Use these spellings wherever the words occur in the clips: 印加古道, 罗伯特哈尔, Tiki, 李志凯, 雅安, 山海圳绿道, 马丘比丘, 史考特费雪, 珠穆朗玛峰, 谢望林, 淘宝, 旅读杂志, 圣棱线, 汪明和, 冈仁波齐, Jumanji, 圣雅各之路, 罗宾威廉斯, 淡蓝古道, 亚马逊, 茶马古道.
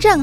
正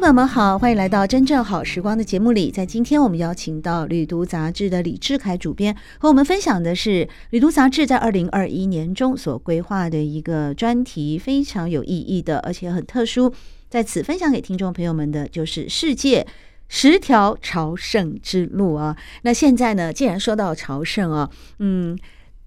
朋友们好，欢迎来到真正好时光的节目里。在今天我们邀请到旅读杂志的李志凯主编，和我们分享的是旅读杂志在2021年中所规划的一个专题，非常有意义的而且很特殊。在此分享给听众朋友们的就是世界10条朝圣之路啊。那现在呢，既然说到朝圣啊，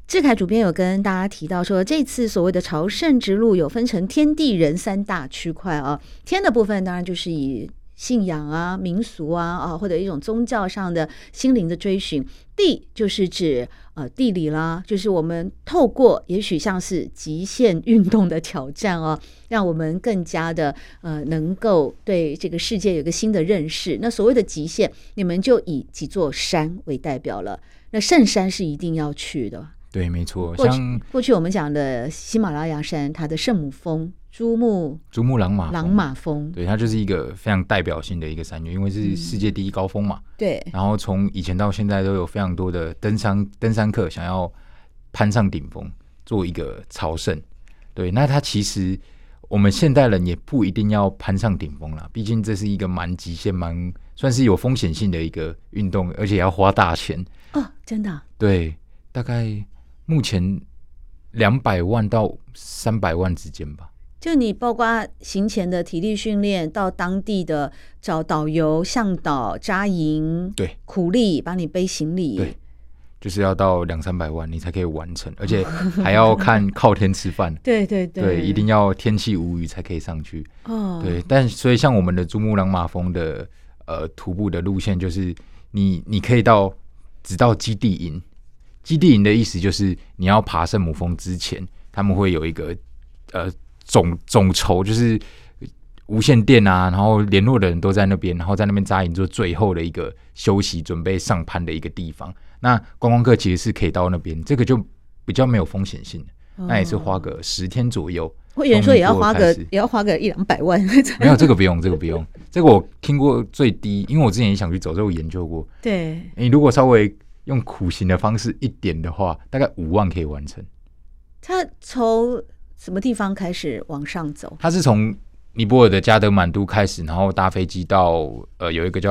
志凯主编有跟大家提到说，这次所谓的朝圣之路有分成天地人3大区块啊。天的部分当然就是以信仰啊、民俗啊或者一种宗教上的心灵的追寻。地就是指地理啦，就是我们透过也许像是极限运动的挑战啊，让我们更加的能够对这个世界有一个新的认识。那所谓的极限，你们就以几座山为代表了。那圣山是一定要去的。对，没错，像过去我们讲的喜马拉雅山，它的圣母峰珠穆朗玛峰，对，它就是一个非常代表性的一个山岳，因为是世界第一高峰嘛。对，然后从以前到现在都有非常多的登山客想要攀上顶峰做一个朝圣。对，那它其实我们现代人也不一定要攀上顶峰啦，毕竟这是一个蛮极限、蛮算是有风险性的一个运动，而且要花大钱哦，真的。对，大概目前200万到300万之间吧。就你包括行前的体力训练，到当地的找导游、向导、扎营，对，苦力帮你背行李，对，就是要到200-300万你才可以完成，而且还要看靠天吃饭。对对对，对，一定要天气无雨才可以上去。哦，对，但所以像我们的珠穆朗玛峰的徒步的路线，就是你可以直到基地营。基地营的意思就是你要爬圣母峰之前，他们会有一个总筹，就是无线电啊，然后联络的人都在那边，然后在那边扎营做最后的一个休息，准备上攀的一个地方。那观光客其实是可以到那边，这个就比较没有风险性，那也是花个10天左右。我有人说也要花个100-200万。没有，这个不用，这个我听过最低，因为我之前也想去走，这我研究过。对，你如果稍微用苦行的方式一点的话，大概5万可以完成。他从什么地方开始往上走？他是从尼泊尔的加德满都开始，然后搭飞机到有一个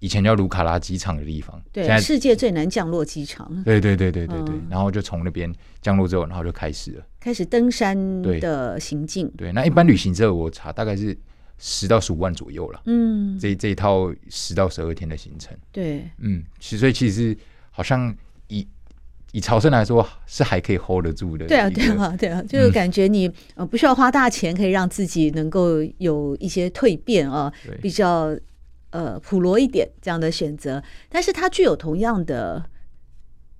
以前叫卢卡拉机场的地方，对，世界最难降落机场。对，然后就从那边降落之后，然后就开始登山的行进。对，那一般旅行社我查大概是10到15万左右了。嗯，这一套10到12天的行程。对，嗯，所以其实好像以朝圣来说是还可以 hold 得住的。对啊，就是感觉你不需要花大钱，可以让自己能够有一些蜕变啊，比较普罗一点这样的选择。但是它具有同样的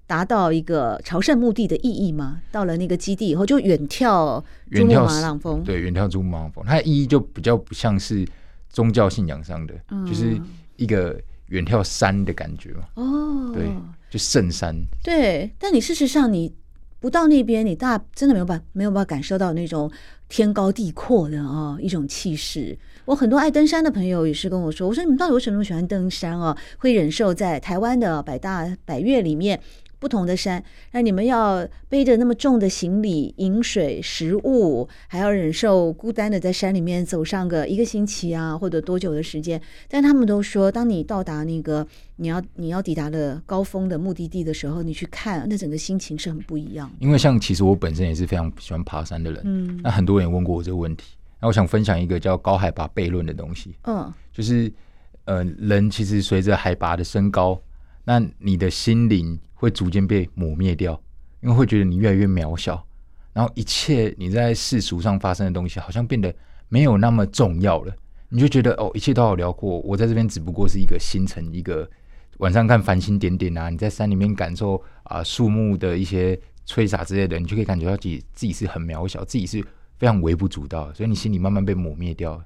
达到一个朝圣目的的意义吗？到了那个基地以后就远眺珠穆朗玛峰。对，远眺珠穆朗玛峰，它的意义就比较不像是宗教信仰上的，就是一个远眺山的感觉嘛。哦，对。就圣山。对，但你事实上你不到那边，你真的没有办法感受到那种天高地阔的一种气势。我很多爱登山的朋友也是跟我说，我说你们到底为什么那么喜欢登山啊？会忍受在台湾的百岳里面不同的山，那你们要背着那么重的行李、饮水、食物，还要忍受孤单的在山里面走上个1个星期啊，或者多久的时间。但他们都说，当你到达那个你要抵达的高峰的目的地的时候，你去看那整个心情是很不一样的。因为像其实我本身也是非常喜欢爬山的人，那很多人问过我这个问题，那我想分享一个叫高海拔悖论的东西。就是人其实随着海拔的升高，那你的心灵会逐渐被磨灭掉，因为会觉得你越来越渺小，然后一切你在世俗上发生的东西好像变得没有那么重要了。你就觉得一切都好辽阔，我在这边只不过是一个星辰，一个晚上看繁星点点啊，你在山里面感受树木的一些吹傻之类的，你就可以感觉到自己是很渺小，自己是非常微不足道，所以你心里慢慢被抹灭掉了。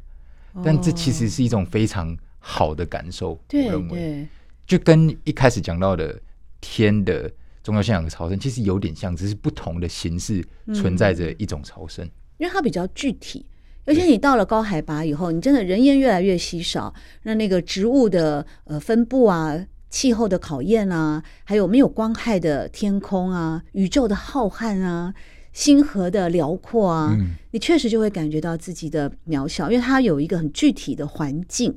但这其实是一种非常好的感受，哦，我认为对，就跟一开始讲到的天的宗教信仰的朝圣其实有点像，只是不同的形式存在着一种朝圣，因为它比较具体，而且你到了高海拔以后，你真的人烟越来越稀少，那个植物的分布啊，气候的考验啊，还有没有光害的天空啊，宇宙的浩瀚啊，星河的辽阔啊，你确实就会感觉到自己的渺小，因为它有一个很具体的环境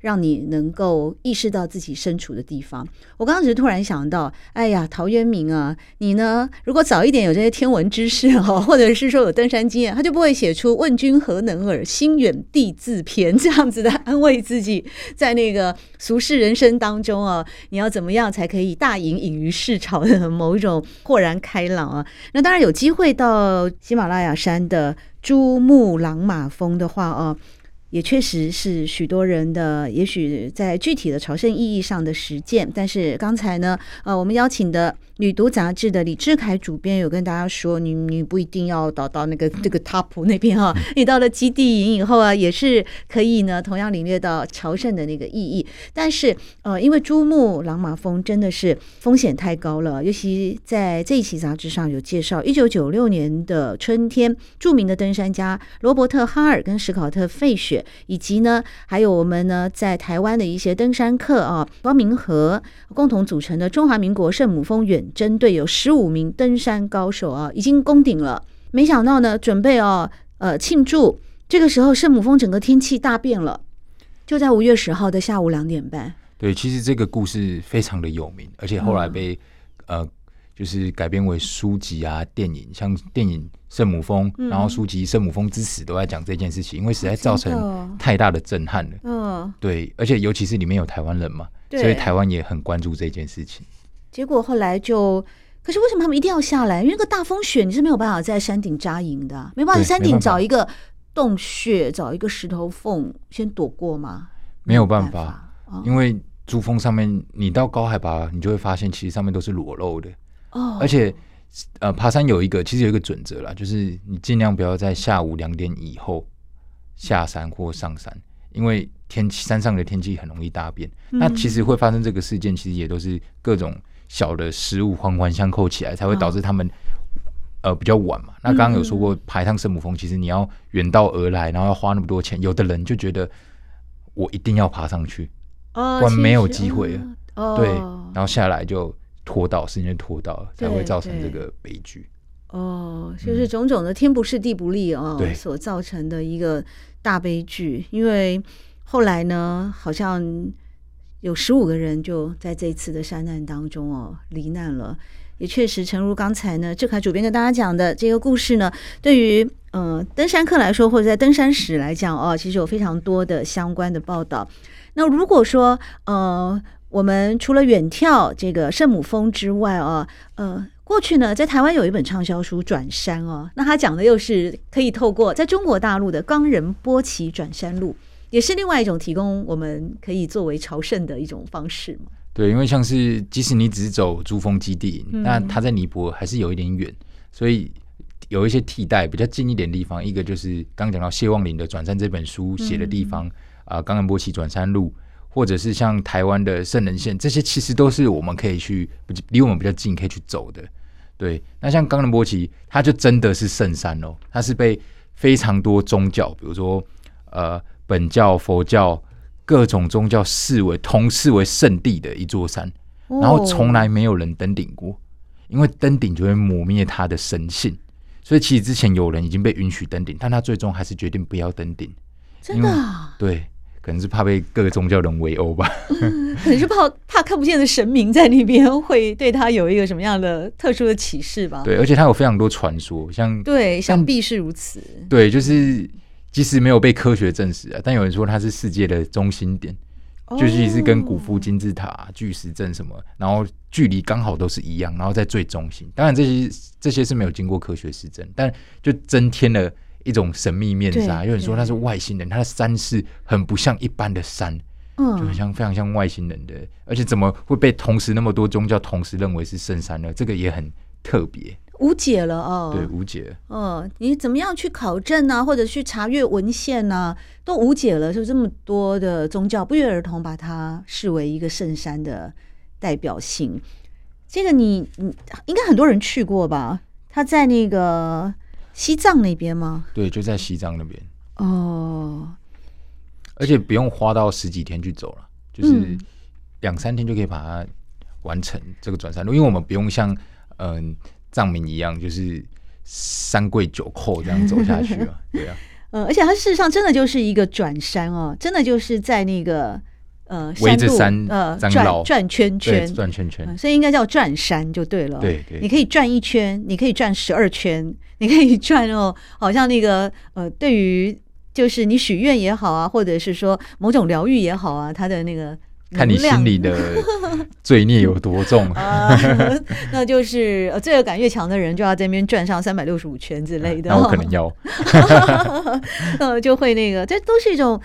让你能够意识到自己身处的地方。我刚刚只是突然想到，哎呀，陶渊明啊，你呢如果早一点有这些天文知识，哦，或者是说有登山经验，他就不会写出问君何能尔，心远地自偏这样子的安慰自己在那个俗世人生当中啊，你要怎么样才可以大隐隐于市场的某一种豁然开朗啊。那当然有机会到喜马拉雅山的珠穆朗玛峰的话啊，也确实是许多人的也许在具体的朝圣意义上的实践。但是刚才呢我们邀请的女读杂志的李志凯主编有跟大家说，你不一定要到这个塔普那边啊，你到了基地营以后啊，也是可以呢同样领略到朝圣的那个意义。但是因为珠穆朗玛峰真的是风险太高了，尤其在这一期杂志上有介绍，1996年的春天，著名的登山家罗伯特哈尔跟史考特费雪，以及呢还有我们呢在台湾的一些登山客啊，汪明和共同组成的中华民国圣母峰远征队有15名登山高手啊，已经攻顶了。没想到呢准备庆祝，这个时候圣母峰整个天气大变了，就在5月10号的下午2点半。对，其实这个故事非常的有名，而且后来被就是改编为书籍啊、电影，像电影《圣母峰》然后书籍《圣母峰之死》都在讲这件事情，因为实在造成太大的震撼了。对，而且尤其是里面有台湾人嘛，所以台湾也很关注这件事情。结果后来就，可是为什么他们一定要下来？因为那个大风雪你是没有办法在山顶扎营的，没办法在山顶找一个洞穴、找一个石头缝先躲过吗？没有办法，因为珠峰上面你到高海拔，你就会发现其实上面都是裸露的。而且爬山其实有一个准则啦，就是你尽量不要在下午2点以后下山或上山，因为山上的天气很容易大变。那其实会发生这个事件，其实也都是各种小的失误环环相扣起来，才会导致他们比较晚嘛。那刚刚有说过，爬一趟圣母峰其实你要远道而来，然后要花那么多钱，有的人就觉得我一定要爬上去，不然没有机会了。对，然后下来就拖到，时间拖到才会造成这个悲剧。就是种种的天不是地不利所造成的一个大悲剧。因为后来呢，好像有15个人就在这一次的山难当中罹难了。也确实，诚如刚才呢，志凯主编跟大家讲的这个故事呢，对于登山客来说，或者在登山史来讲其实有非常多的相关的报道。那如果说我们除了远眺这个圣母峰之外过去呢，在台湾有一本畅销书《转山》那他讲的又是可以透过在中国大陆的冈仁波齐转山路，也是另外一种提供我们可以作为朝圣的一种方式嘛。对，因为像是即使你只走珠峰基地，那他在尼泊尔还是有一点远，所以有一些替代比较近一点的地方。一个就是刚讲到谢望林的《转山》这本书写的地方冈仁波齐转山路，或者是像台湾的圣人线，这些其实都是我们可以去离我们比较近可以去走的。对，那像冈仁波齐它就真的是圣山它是被非常多宗教，比如说本教、佛教各种宗教同视为圣地的一座山，然后从来没有人登顶过，因为登顶就会抹灭它的神性。所以其实之前有人已经被允许登顶，但他最终还是决定不要登顶。真的对，可能是怕被各个宗教人围殴吧可能是怕看不见的神明在那边会对他有一个什么样的特殊的启示吧。对，而且他有非常多传说，想必是如此。对，就是即使没有被科学证实但有人说他是世界的中心点，就是跟古夫金字塔、巨石阵什么，然后距离刚好都是一样，然后在最中心。当然这些是没有经过科学实证，但就增添了一种神秘面纱。有人说他是外星人，他的山是很不像一般的山，就很像非常像外星人的。而且怎么会被同时那么多宗教同时认为是圣山呢？这个也很特别，无解了哦。对，无解。你怎么样去考证啊，或者去查阅文献啊，都无解了。就这么多的宗教不约而同把它视为一个圣山的代表性。这个你应该很多人去过吧？他在那个西藏那边吗？对，就在西藏那边。哦，而且不用花到十几天去走了，就是2-3天就可以把它完成这个转山路。因为我们不用像藏民一样，就是三跪九叩这样走下去嘛。对啊，而且它事实上真的就是一个转山哦，真的就是在那个围着山转圈圈、所以应该叫转山就对了。对对，你可以转一圈，你可以转12圈，你可以转好像那个对于就是你许愿也好啊，或者是说某种疗愈也好啊，它的那个看你心里的罪孽有多重那就是罪恶感越强的人就要在那边转上365圈之类的。那我可能要就会那个，这都是一种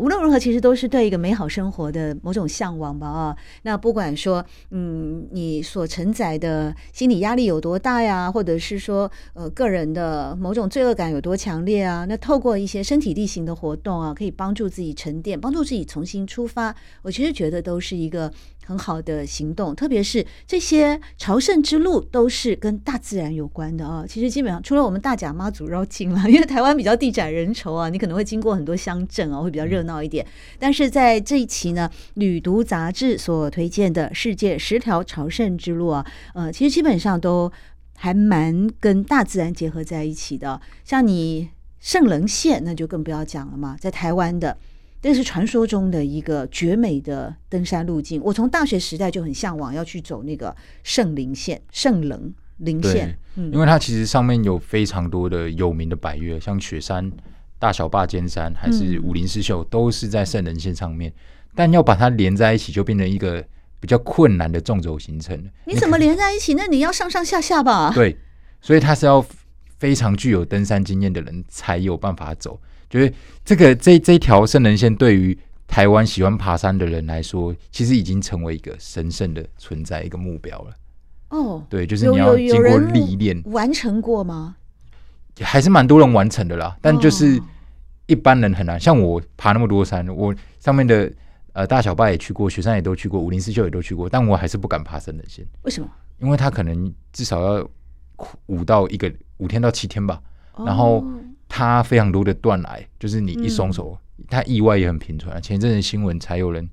无论如何其实都是对一个美好生活的某种向往吧啊。那不管说你所承载的心理压力有多大呀，或者是说个人的某种罪恶感有多强烈啊，那透过一些身体力行的活动啊，可以帮助自己沉淀，帮助自己重新出发。我其实觉得都是一个很好的行动，特别是这些朝圣之路都是跟大自然有关的啊。其实基本上除了我们大甲妈祖绕境了，因为台湾比较地窄人稠啊，你可能会经过很多乡镇啊，会比较热闹一点。但是在这一期呢，旅读杂志所推荐的世界10条朝圣之路啊，其实基本上都还蛮跟大自然结合在一起的。像你圣棱线，那就更不要讲了嘛，在台湾的。这是传说中的一个绝美的登山路径，我从大学时代就很向往要去走那个圣棱线、因为它其实上面有非常多的有名的百岳，像雪山、大小霸尖山还是武陵狮秀都是在圣棱线上面，但要把它连在一起就变成一个比较困难的纵走行程。你怎么连在一起？那你要上上下下吧。对，所以它是要非常具有登山经验的人才有办法走。觉得这一条圣棱线对于台湾喜欢爬山的人来说，其实已经成为一个神圣的存在，一个目标了。哦，对，就是你要经过历练，完成过吗？还是蛮多人完成的啦，但就是一般人很难。像我爬那么多山，我上面的大小霸也去过，雪山也都去过，武陵狮秀也都去过，但我还是不敢爬圣棱线。为什么？因为它可能至少要5天到7天吧，然后。它非常多的断崖，就是你一松手，它意外也很频传。前一阵子新闻才有人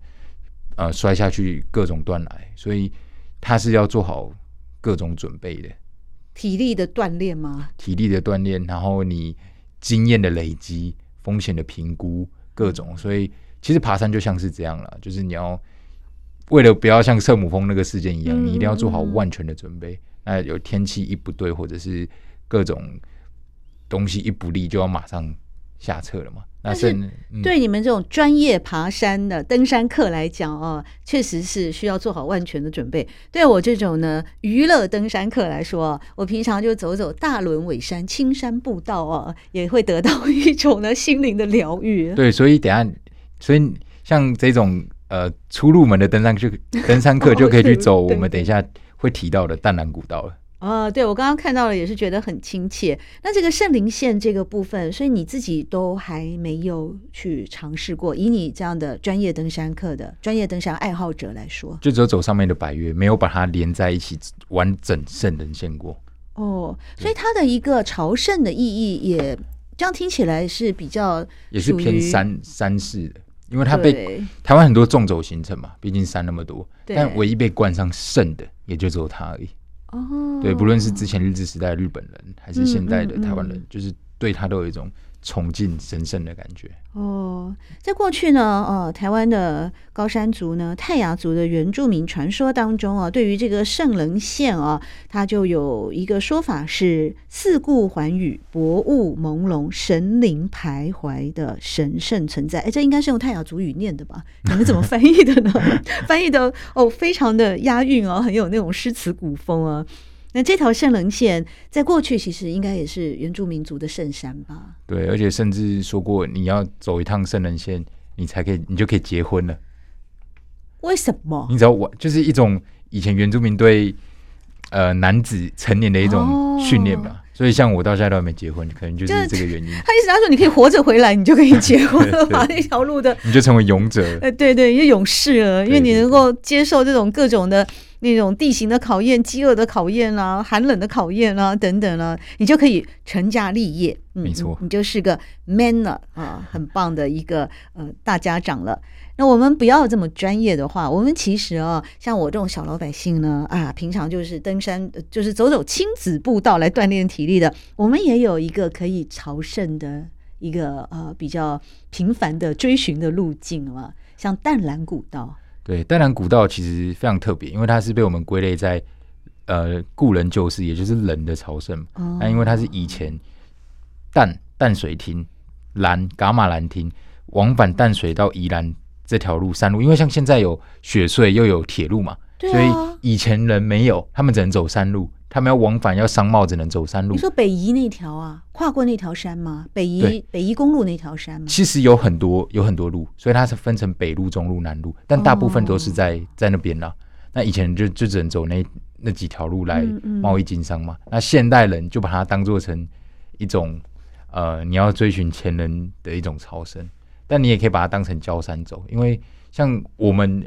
摔下去各种断崖，所以它是要做好各种准备的。体力的锻炼吗？体力的锻炼，然后你经验的累积、风险的评估，各种。所以其实爬山就像是这样了，就是你要为了不要像圣母峰那个事件一样，你一定要做好万全的准备。那有天气一不对，或者是各种。东西一不利就要马上下车了嘛？但是对你们这种专业爬山的登山客来讲确实是需要做好万全的准备。对我这种呢娱乐登山客来说我平常就走走大仑尾山、青山步道也会得到一种呢心灵的疗愈。对，所以像这种初入门的登山客就可以去走我们等一下会提到的淡蓝古道了。对，我刚刚看到了也是觉得很亲切。那这个圣棱线这个部分，所以你自己都还没有去尝试过，以你这样的专业登山客的专业登山爱好者来说，就只有走上面的百岳，没有把它连在一起完整圣棱线过。所以它的一个朝圣的意义也这样听起来是比较也是偏山式的，因为它被台湾很多纵走行程嘛，毕竟山那么多，但唯一被冠上圣的也就只有它而已。对，不论是之前日治时代的日本人还是现代的台湾人就是对他都有一种崇敬神圣的感觉。在过去呢台湾的高山族呢泰雅族的原住民传说当中对于这个圣棱线它就有一个说法是四顾寰宇、薄雾朦胧、神灵徘徊的神圣存在。这应该是用泰雅族语念的吧？你们怎么翻译的呢？翻译的非常的押韵很有那种诗词古风那这条圣棱线在过去其实应该也是原住民族的圣山吧？对，而且甚至说过你要走一趟圣棱线你就可以结婚了。为什么？你只要就是一种以前原住民对男子成年的一种训练吧。所以像我到现在都还没结婚，可能就是这个原因。他意思他说你可以活着回来，你就可以结婚了嘛，那条路的你就成为勇者。对对，因为勇士了，因为你能够接受这种各种的那种地形的考验、饥饿的考验啦、寒冷的考验啦等等啦，你就可以成家立业。没错，你就是个 man 了啊，很棒的一个大家长了。那我们不要这么专业的话，我们其实啊，像我这种小老百姓呢，啊，平常就是登山，就是走走亲子步道来锻炼体力的。我们也有一个可以朝圣的一个比较频繁的追寻的路径嘛，像淡蓝古道。对，淡蓝古道其实非常特别，因为它是被我们归类在故人旧事，也就是人的朝圣。那因为它是以前淡水厅、噶玛兰厅往返淡水到宜兰。这条路山路，因为像现在有雪隧又有铁路嘛、啊、所以以前人没有，他们只能走山路，他们要往返要商贸只能走山路。你说北宜那条啊，跨过那条山吗？北宜公路那条山吗？其实有很多路，所以它是分成北路、中路、南路，但大部分都是在那边啦。那以前就只能走那几条路来贸易经商嘛。那现代人就把它当做成一种你要追寻前人的一种朝圣，但你也可以把它当成郊山走，因为像我们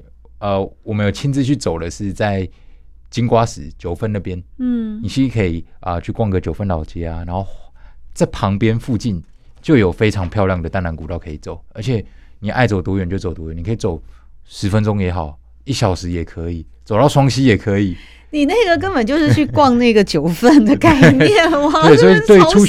有亲自去走的是在金瓜石九份那边，你其实可以去逛个九份老街啊，然后在旁边附近就有非常漂亮的淡蓝古道可以走，而且你爱走多远就走多远，你可以走10分钟也好，1小时也可以，走到双溪也可以。你那个根本就是去逛那个九份的概念哇！对，所以对初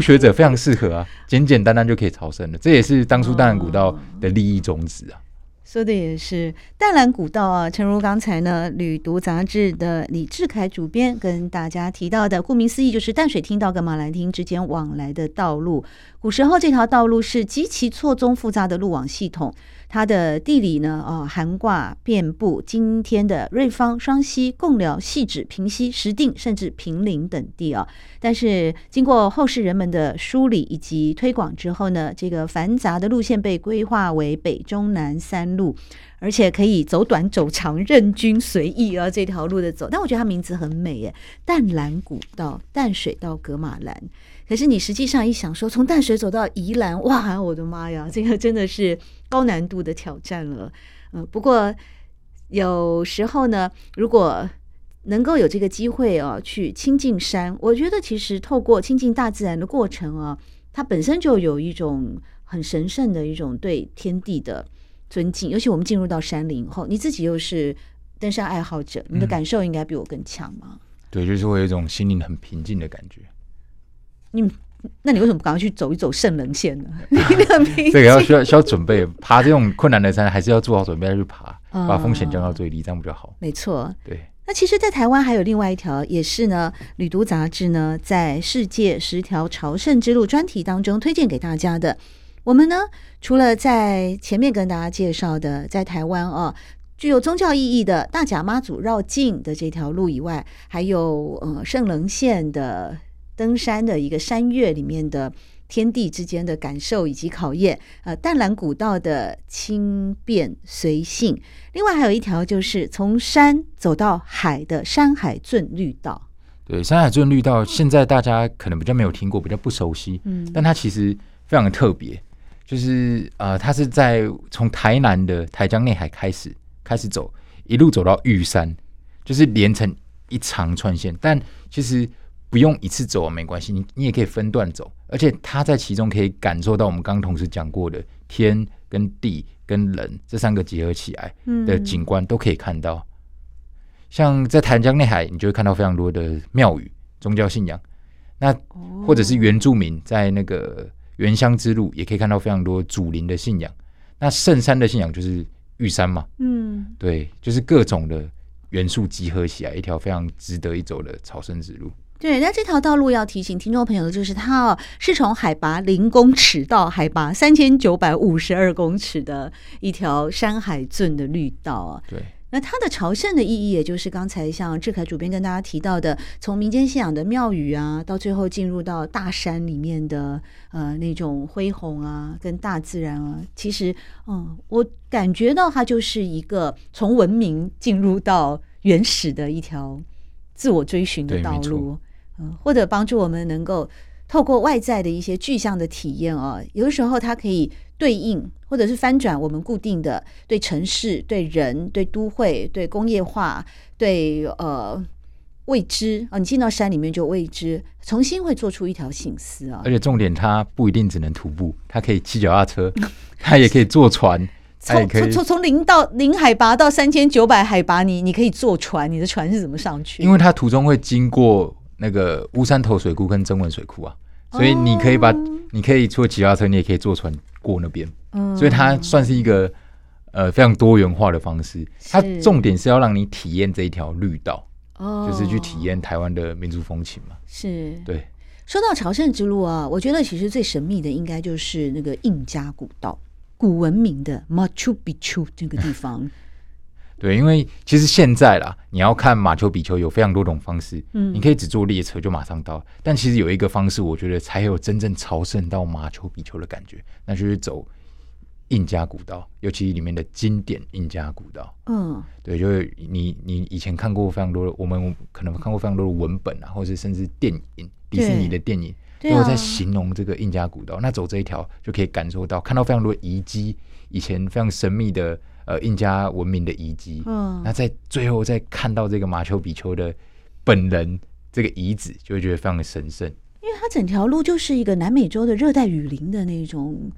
学者，非常适合啊，简简单单就可以朝圣了。这也是当初淡蓝古道的利益宗旨啊。说的也是，淡蓝古道啊，诚如刚才呢，旅读杂志的李志凯主编跟大家提到的，顾名思义就是淡水厅到噶玛兰厅之间往来的道路。古时候这条道路是极其错综复杂的路网系统，它的地理呢，涵盖遍布今天的瑞芳、双溪、贡寮、汐止、平溪、石碇甚至平陵等地啊。但是经过后世人们的梳理以及推广之后呢，这个繁杂的路线被规划为北中南三路，而且可以走短走长，任君随意啊！这条路的走，但我觉得它名字很美耶，淡蓝古道，淡水到噶玛兰。可是你实际上一想说，从淡水走到宜兰，哇，我的妈呀，这个真的是高难度的挑战了。不过有时候呢，如果能够有这个机会哦，去亲近山，我觉得其实透过亲近大自然的过程啊，它本身就有一种很神圣的一种对天地的尊敬，尤其我们进入到山林以后，你自己又是登山爱好者，你的感受应该比我更强嘛、对，就是会有一种心灵很平静的感觉。那你为什么不赶快去走一走圣人线呢？这个需要准备，爬这种困难的山还是要做好准备要去爬，把风险降到最低，这样比较好。没错，对。那其实在台湾还有另外一条，也是呢旅读杂志呢在世界10条朝圣之路专题当中推荐给大家的。我们呢除了在前面跟大家介绍的在台湾具有宗教意义的大甲妈祖绕境的这条路以外，还有圣稜线的登山的一个山岳里面的天地之间的感受以及考验，淡蓝古道的轻便随性，另外还有一条就是从山走到海的山海圳绿道。对，山海圳绿道现在大家可能比较没有听过，比较不熟悉，但它其实非常的特别，就是它是从台南的台江内海开始走，一路走到玉山，就是连成一长串线。但其实不用一次走没关系，你也可以分段走，而且它在其中可以感受到我们刚同时讲过的天跟地跟人这3个结合起来的景观都可以看到。像在台江内海，你就会看到非常多的庙宇、宗教信仰，那或者是原住民在那个原乡之路也可以看到非常多祖灵的信仰。那圣山的信仰就是玉山嘛，对，就是各种的元素集合起来，一条非常值得一走的朝圣之路。对，那这条道路要提醒听众朋友的就是它是从海拔0公尺到海拔3952公尺的一条山海圳的绿道啊。对，那它的朝圣的意义，也就是刚才像志凯主编跟大家提到的，从民间信仰的庙宇啊，到最后进入到大山里面的那种恢宏啊，跟大自然啊，其实我感觉到它就是一个从文明进入到原始的一条自我追寻的道路，或者帮助我们能够透过外在的一些具象的体验哦，有的时候它可以对应或者是翻转我们固定的对城市、对人、对都会、对工业化、对未知哦，你进到山里面就未知，重新会做出一条省思啊。而且重点，它不一定只能徒步，它可以骑脚踏车，它也可以坐船。从零海拔到3900海拔，你可以坐船，你的船是怎么上去？因为它途中会经过那个乌山头水库跟曾文水库啊，所以你可以你可以坐骑脚踏车，你也可以坐船过那边，所以它算是一个非常多元化的方式。它重点是要让你体验这一条绿道，就是去体验台湾的民族风情嘛。是，对。说到朝圣之路啊，我觉得其实最神秘的应该就是那个印加古道。古文明的 Machu Picchu 这个地方对，因为其实现在啦，你要看马丘比丘有非常多种方式，你可以只坐列车就马上到，但其实有一个方式我觉得才有真正朝圣到马丘比丘的感觉，那就是走印加古道，尤其里面的经典印加古道。对，就是你以前看过非常多的，我们可能看过非常多的文本啊，或者甚至电影，迪士尼的电影都有在形容这个印加古道，那走这一条就可以感受到，看到非常多遗迹，以前非常神秘的印加文明的遗迹，那在最后再看到这个马丘比丘的本人这个遗址，就会觉得非常的神圣，因为它整条路就是一个南美洲的热带雨林的那种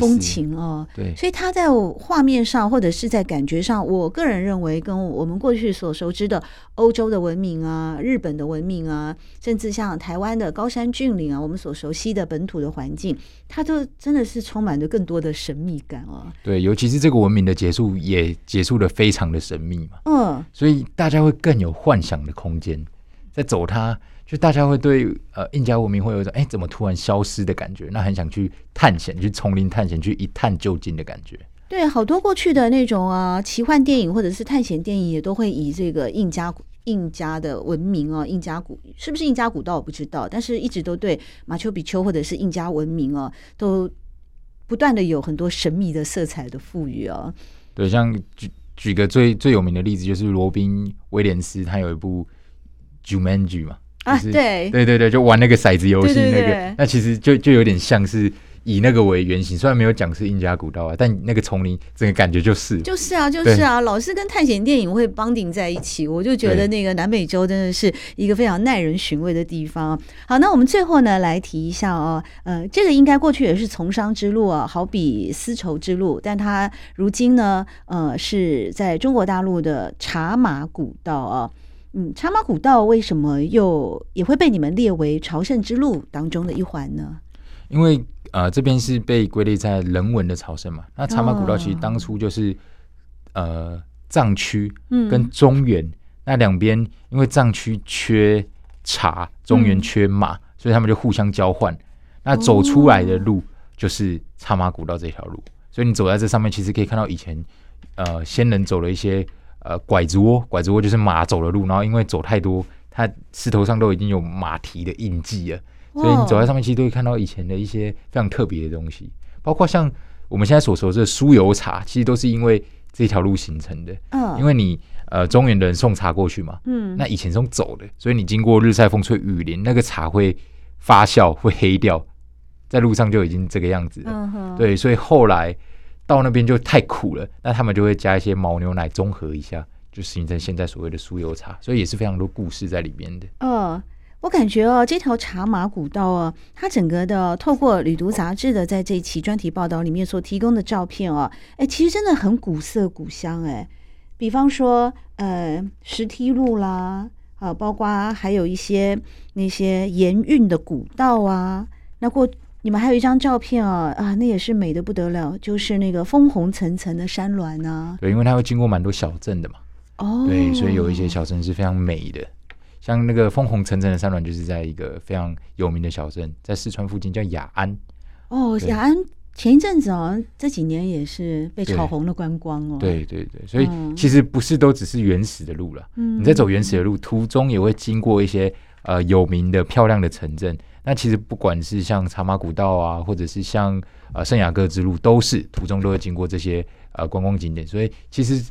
风情哦。对，所以它在画面上或者是在感觉上，我个人认为跟我们过去所熟知的欧洲的文明啊、日本的文明啊，甚至像台湾的高山峻岭啊，我们所熟悉的本土的环境，它都真的是充满着更多的神秘感哦。对，尤其是这个文明的结束也结束得非常的神秘嘛，所以大家会更有幻想的空间，在走它就大家会对印加文明会有一种怎么突然消失的感觉，那很想去探险，去丛林探险，去一探究竟的感觉。对，好多过去的那种奇幻电影或者是探险电影也都会以这个印加的文明印加古是不是印加古道我不知道，但是一直都对马丘比丘或者是印加文明都不断的有很多神秘的色彩的赋予对，像举个最有名的例子就是罗宾威廉斯，他有一部 Jumanji 嘛。就是对，就玩那个骰子游戏那个，那其实就有点像是以那个为原型，虽然没有讲是印加古道啊，但那个丛林整个感觉就是啊，老是跟探险电影会bonding在一起，我就觉得那个南美洲真的是一个非常耐人寻味的地方。好，那我们最后呢来提一下这个应该过去也是从商之路啊，好比丝绸之路，但它如今呢是在中国大陆的茶马古道啊。茶马古道为什么也会被你们列为朝圣之路当中的一环呢？因为这边是被归类在人文的朝圣嘛。那茶马古道其实当初就是藏区跟中原，那两边因为藏区缺茶，中原缺马，所以他们就互相交换。那走出来的路就是茶马古道这条路，所以你走在这上面，其实可以看到以前先人走了一些。拐子窝就是马走的路，然后因为走太多，它石头上都已经有马蹄的印记了，所以你走在上面其实都会看到以前的一些非常特别的东西，包括像我们现在所熟知的酥油茶，其实都是因为这条路形成的。因为你中原的人送茶过去嘛，那以前是用走的，所以你经过日晒风吹雨淋，那个茶会发酵会黑掉，在路上就已经这个样子了。对，所以后来到那边就太苦了，那他们就会加一些牦牛奶中和一下，就形成现在所谓的酥油茶，所以也是非常多故事在里面的。我感觉这条茶马古道它整个的透过旅途杂志的在这一期专题报道里面所提供的照片其实真的很古色古香比方说石梯路啦，包括还有一些那些盐运的古道啊，那你们还有一张照片那也是美得不得了，就是那个枫红层层的山峦啊。对，因为它会经过蛮多小镇的嘛。对，所以有一些小镇是非常美的，像那个枫红层层的山峦就是在一个非常有名的小镇，在四川附近叫雅安。雅安前一阵子这几年也是被炒红了观光对，所以其实不是都只是原始的路了。你在走原始的路途中也会经过一些有名的漂亮的城镇，那其实不管是像茶马古道啊，或者是像圣雅各之路，都是途中都会经过这些观光景点，所以其实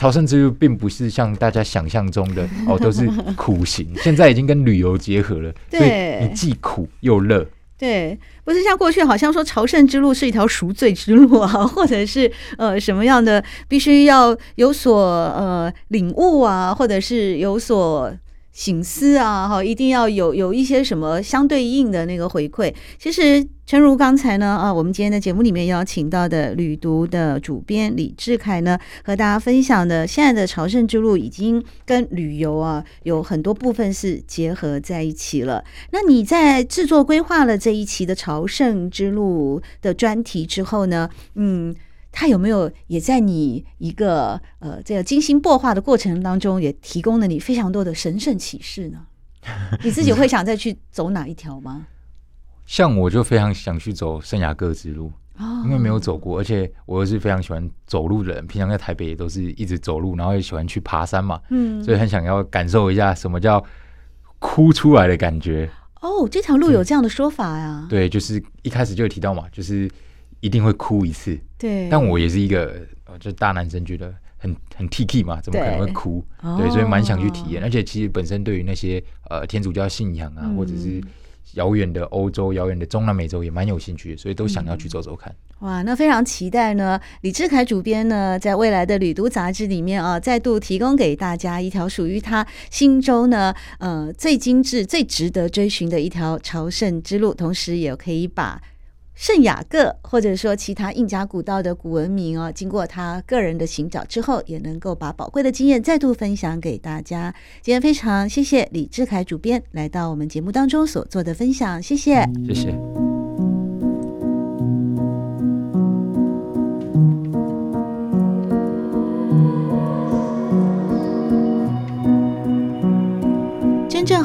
朝圣之路并不是像大家想象中的哦，都是苦行，现在已经跟旅游结合了，所以你既苦又乐。对，不是像过去好像说朝圣之路是一条赎罪之路啊，或者是什么样的必须要有所领悟啊，或者是有所省思啊，一定要有一些什么相对应的那个回馈。其实诚如刚才呢我们今天的节目里面邀请到的旅读的主编李智凯呢，和大家分享的现在的朝圣之路已经跟旅游啊有很多部分是结合在一起了。那你在制作规划了这一期的朝圣之路的专题之后呢，它有没有也在你一个这个精心擘画的过程当中，也提供了你非常多的神圣启示呢？你自己会想再去走哪一条吗？像我就非常想去走圣雅各之路，因为没有走过，而且我是非常喜欢走路的人，平常在台北也都是一直走路，然后也喜欢去爬山嘛，所以很想要感受一下什么叫哭出来的感觉。哦，这条路有这样的说法呀？对，就是一开始就有提到嘛，就是一定会哭一次。对，但我也是一个就大男生，觉得很 T 嘛，怎么可能会哭？ 对，所以蛮想去体验，而且其实本身对于那些天主教信仰啊，或者是遥远的欧洲、遥远的中南美洲也蛮有兴趣的，所以都想要去走走看。哇，那非常期待呢！李智凯主编呢，在未来的旅读杂志里面啊，再度提供给大家一条属于他心中呢，最精致、最值得追寻的一条朝圣之路，同时也可以把圣雅各或者说其他印加古道的古文明哦，经过他个人的寻找之后，也能够把宝贵的经验再度分享给大家。今天非常谢谢李智凯主编来到我们节目当中所做的分享，谢谢，谢谢。正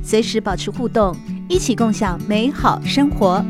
随时保持互动，一起共享美好生活。